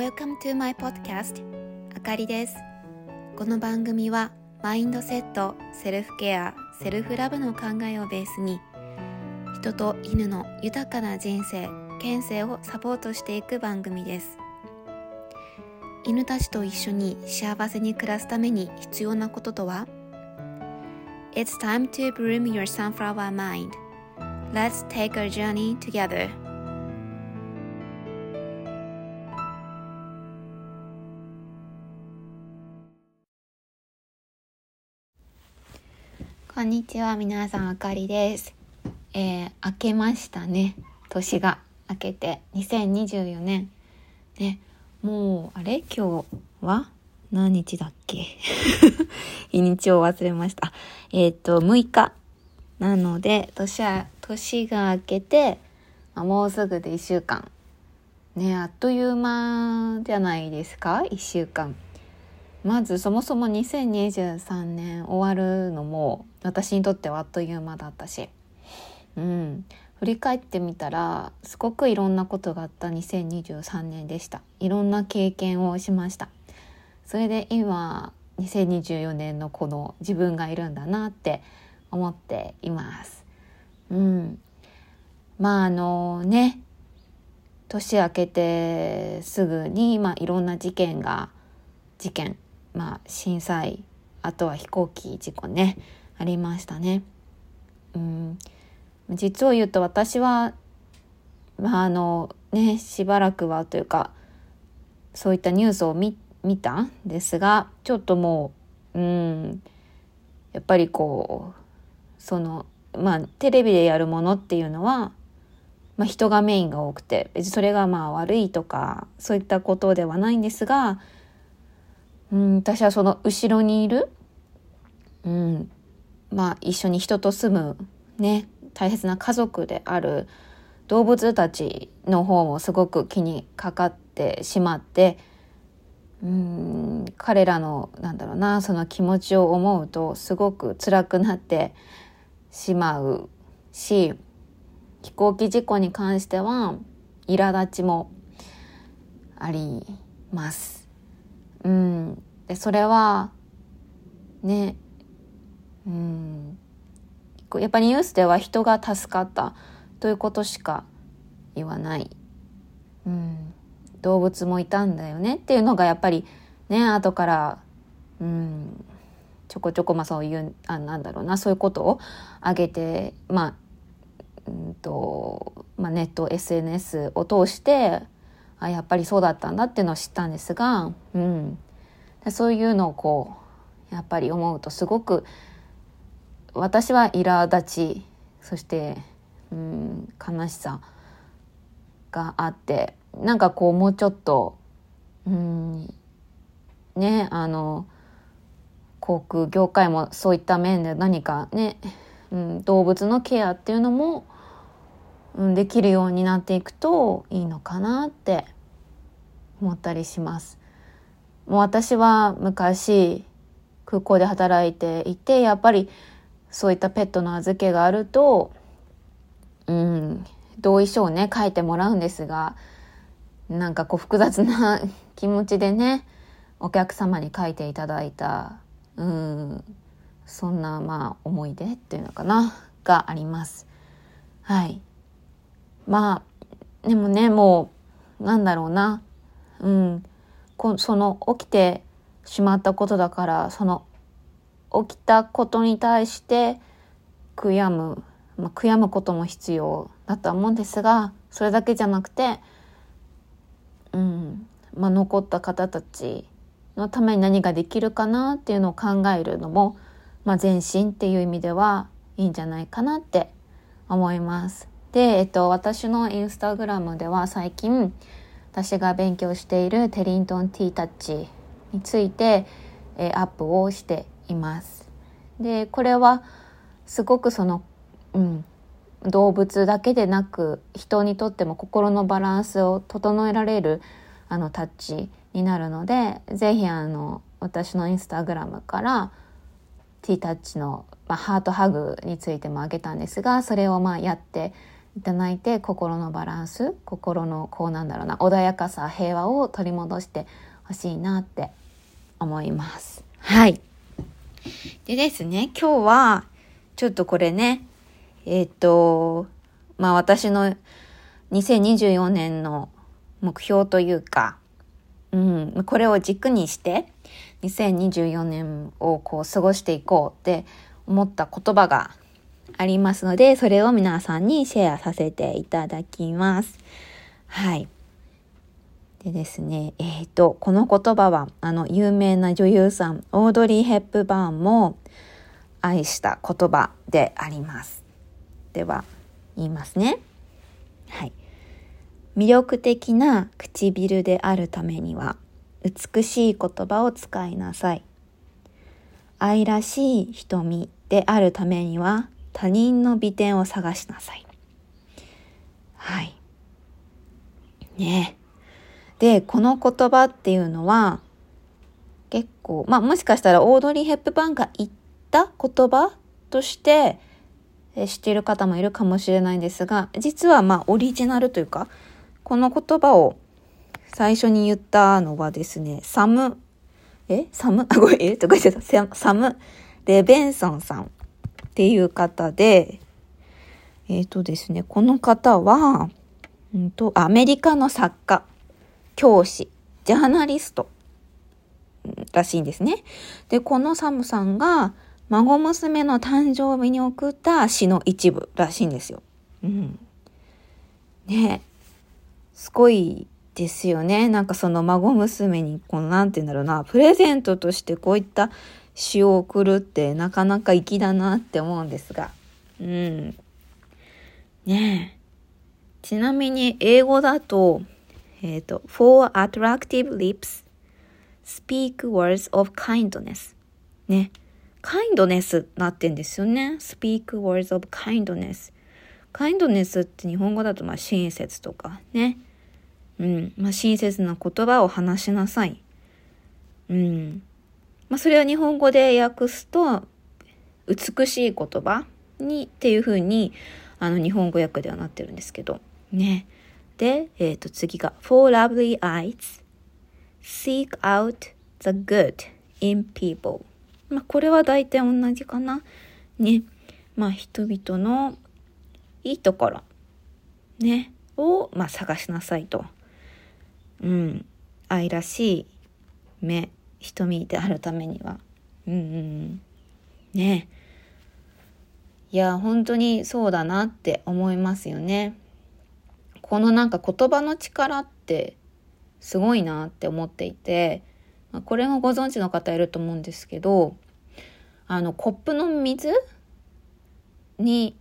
Welcome to my podcast あかりです。この番組はマインドセット、セルフケア、セルフラブの考えをベースに人と犬の豊かな人生、健生をサポートしていく番組です。犬たちと一緒に幸せに暮らすために必要なこととは It's time to bloom your sunflower mind. Let's take a journey together.こんにちは、皆さん、あかりです。明けましたね。年が明けて2024年ね、もう今日は何日だっけ日にちを忘れました。6日なので年が明けて、もうすぐで1週間ね、あっという間じゃないですか。1週間、まずそもそも2023年終わるのも私にとってはあっという間だったし、振り返ってみたらすごくいろんなことがあった2023年でした。いろんな経験をしました。それで今2024年のこの自分がいるんだなって思っています。まあね、年明けてすぐに、いろんな事件、震災、あとは飛行機事故ね、ありましたね。実を言うと私は、しばらくはというか、そういったニュースを見たんですが、ちょっともう、やっぱりテレビでやるものっていうのは、人がメインが多くて、別にそれが悪いとかそういったことではないんですが、私はその後ろにいる、一緒に人と住むね、大切な家族である動物たちの方もすごく気にかかってしまって、彼らのその気持ちを思うとすごく辛くなってしまうし、飛行機事故に関しては苛立ちもあります。でそれはね、やっぱりニュースでは人が助かったということしか言わない、動物もいたんだよねっていうのがやっぱりね、後から、ちょこちょこそういうそういうことを上げて、ネット SNS を通してやっぱりそうだったんだっていうのを知ったんですが、そういうのをやっぱり思うとすごく私は苛立ち、そして、悲しさがあって、もうちょっと、航空業界もそういった面で何かね、動物のケアっていうのもできるようになっていくといいのかなって思ったりします。もう私は昔空港で働いていて、やっぱりそういったペットの預けがあると、同意書をね書いてもらうんですが、複雑な気持ちでね、お客様に書いていただいた、そんな思い出っていうのかながあります。はい。でもね、もうその起きてしまったことだから、その起きたことに対して悔やむことも必要だとは思うんですが、それだけじゃなくて、残った方たちのために何ができるかなっていうのを考えるのも、前進っていう意味ではいいんじゃないかなって思います。で、私のインスタグラムでは最近私が勉強しているテリントンティータッチについて、アップをしています。で、これはすごく動物だけでなく人にとっても心のバランスを整えられるタッチになるので、ぜひ私のインスタグラムからティータッチの、ハートハグについてもあげたんですが、それをやっていただいて、心のバランス、心の穏やかさ、平和を取り戻してほしいなって思います。はい。でですね、今日はちょっとこれね、私の2024年の目標というか、これを軸にして2024年をこう過ごしていこうって思った言葉がありますので、それを皆さんにシェアさせていただきます。はい。でですね、この言葉は有名な女優さんオードリー・ヘップバーンも愛した言葉であります。では言いますね。はい。魅力的な唇であるためには美しい言葉を使いなさい。愛らしい瞳であるためには他人の美点を探しなさい。はい。ね。で、この言葉っていうのは結構、もしかしたらオードリー・ヘップバーンが言った言葉として知っている方もいるかもしれないんですが、実はオリジナルというか、この言葉を最初に言ったのはですね、サム・レベンソンさんっていう方で、この方は、アメリカの作家、教師、ジャーナリストらしいんですね。で、このサムさんが孫娘の誕生日に送った詩の一部らしいんですよ。ね、すごいですよね。その孫娘にプレゼントとしてこういった詩を送るってなかなか粋だなって思うんですが、ねえ。ちなみに英語だと、For attractive lips, speak words of kindness ね。カインドネスなってんですよね。speak words of kindness。カインドネスって日本語だと親切とかね。親切な言葉を話しなさい。それは日本語で訳すと美しい言葉にっていう風に日本語訳ではなってるんですけどね。で、次が For lovely eyes, seek out the good in people。これは大体同じかなね。人々のいいところねを探しなさいと。愛らしい瞳であるためには、ね。いや本当にそうだなって思いますよね。この言葉の力ってすごいなって思っていて、これもご存知の方いると思うんですけど、コップの水に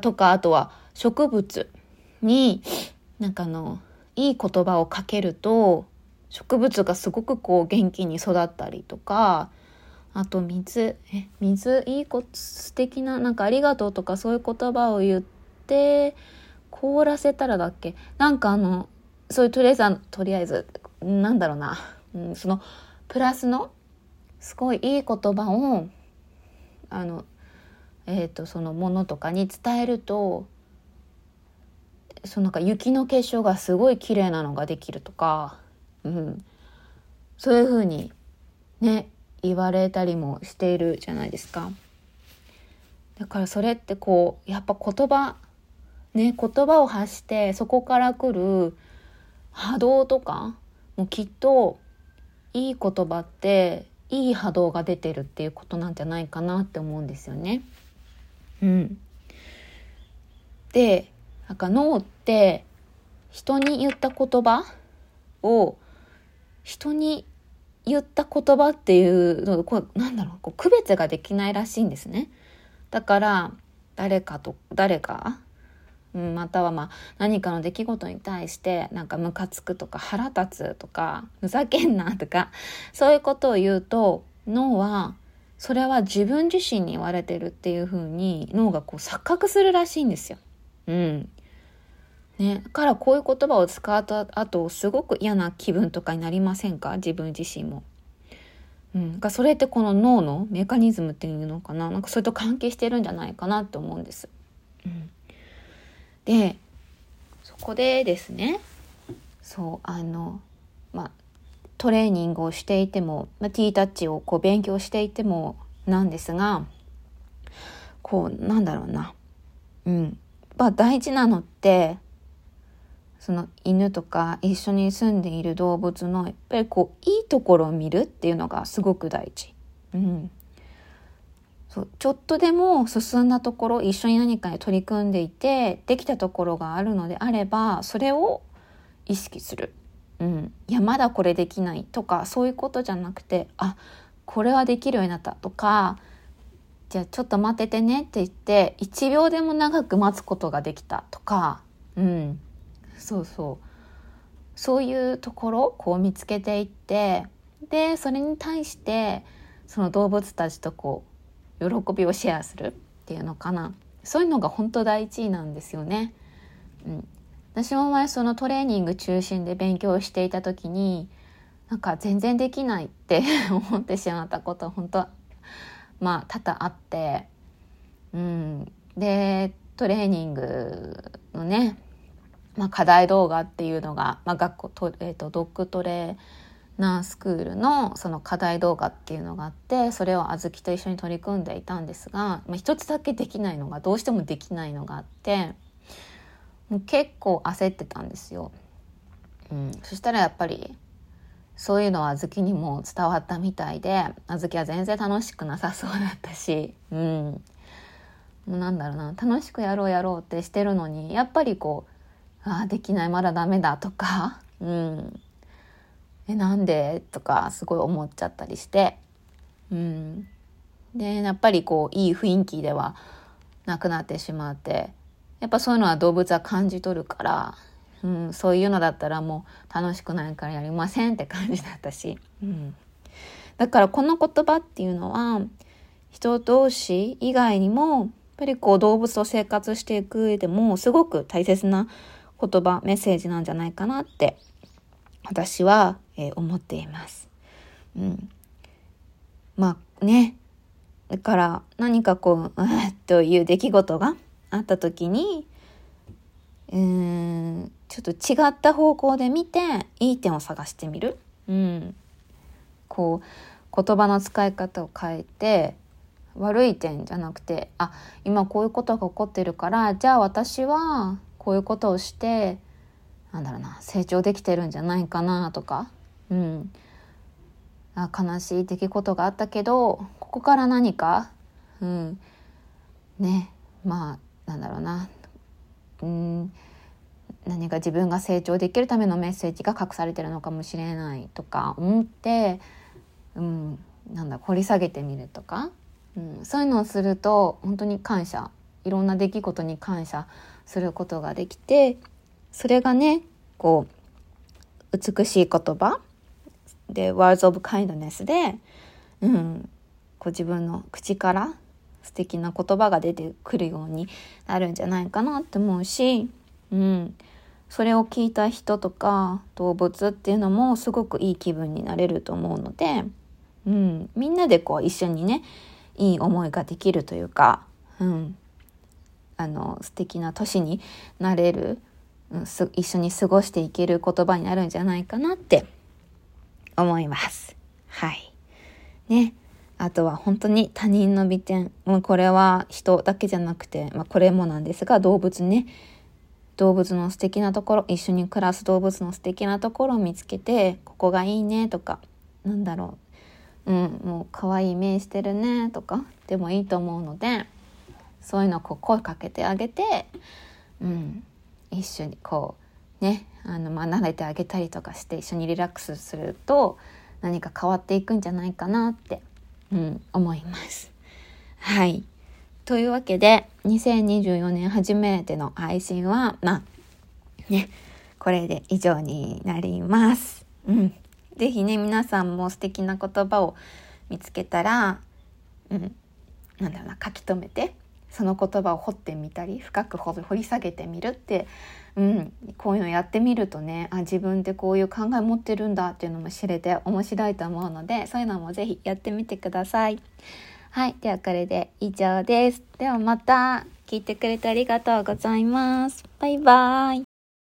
とか、あとは植物にいい言葉をかけると植物がすごく元気に育ったりとか、あと水いい素敵なありがとうとかそういう言葉を言って凍らせたらだっけ、そういうとりあえずそのプラスのすごいいい言葉をそのものとかに伝えると、雪の結晶がすごい綺麗なのができるとか、そういう風にね言われたりもしているじゃないですか。だからそれってやっぱ言葉を発して、そこから来る波動とかもきっといい言葉っていい波動が出てるっていうことなんじゃないかなって思うんですよね。で、脳って人に言った言葉っていうの区別ができないらしいんですね。だからまたは何かの出来事に対してムカつくとか腹立つとかふざけんなとかそういうことを言うと、脳はそれは自分自身に言われてるっていう風に脳が錯覚するらしいんですよ。だからこういう言葉を使った後すごく嫌な気分とかになりませんか、自分自身も。それってこの脳のメカニズムっていうのかな、それと関係してるんじゃないかなって思うんです。でそこでですね、トレーニングをしていても、Tタッチをこう勉強していてもなんですが、大事なのってその犬とか一緒に住んでいる動物のやっぱりいいところを見るっていうのがすごく大事。ちょっとでも進んだところ、一緒に何かに取り組んでいてできたところがあるのであれば、それを意識する。いやまだこれできないとかそういうことじゃなくて、これはできるようになったとか、じゃあちょっと待っててねって言って1秒でも長く待つことができたとか、そういうところを見つけていって、でそれに対してその動物たちと喜びをシェアするっていうのかな。そういうのが本当大事なんですよね。私も前そのトレーニング中心で勉強していた時に全然できないって思ってしまったことは本当多々あって、でトレーニングのね、課題動画っていうのが、学校ドッグトレーナースクールのその課題動画っていうのがあって、それをあずきと一緒に取り組んでいたんですが、一つだけできないのが、どうしてもできないのがあって、もう結構焦ってたんですよ。そしたらやっぱりそういうのはあずきにも伝わったみたいで、あずきは全然楽しくなさそうだったし、楽しくやろうってしてるのに、やっぱりできない、まだダメだとか、なんでとかすごい思っちゃったりして、でやっぱりいい雰囲気ではなくなってしまって、やっぱそういうのは動物は感じ取るから、そういうのだったらもう楽しくないからやりませんって感じだったし、だからこの言葉っていうのは人同士以外にもやっぱり動物と生活していく上でもすごく大切な言葉、メッセージなんじゃないかなって私は思っています。だから何かという出来事があった時に、ちょっと違った方向で見ていい点を探してみる。言葉の使い方を変えて、悪い点じゃなくて、今こういうことが起こってるから、じゃあ私はこういうことをして成長できてるんじゃないかなとか、悲しい出来事があったけど、ここから何か、何か自分が成長できるためのメッセージが隠されてるのかもしれないとか思って、掘り下げてみるとか、そういうのをすると本当に感謝、いろんな出来事に感謝することができて、それがね、美しい言葉で Words of Kindness で、自分の口から素敵な言葉が出てくるようになるんじゃないかなって思うし、それを聞いた人とか動物っていうのもすごくいい気分になれると思うので、みんなで一緒にね、いい思いができるというか、素敵な年になれる、一緒に過ごしていける言葉になるんじゃないかなって思います。あとは本当に他人の美点、これは人だけじゃなくて、これもなんですが、動物ね、動物の素敵なところ、一緒に暮らす動物の素敵なところを見つけて、ここがいいねとか、もう可愛い目してるねとかでもいいと思うので、そういうのを声かけてあげて、一緒に慣れてあげたりとかして、一緒にリラックスすると何か変わっていくんじゃないかなって、思います。というわけで2024年初めての配信はこれで以上になります。ぜひね、皆さんも素敵な言葉を見つけたら、書き留めて、その言葉を掘ってみたり、深く掘り下げてみるって、こういうのやってみるとね、自分ってこういう考え持ってるんだっていうのも知れて面白いと思うので、そういうのもぜひやってみてください。はい、ではこれで以上です。ではまた聞いてくれてありがとうございます。バイバーイ。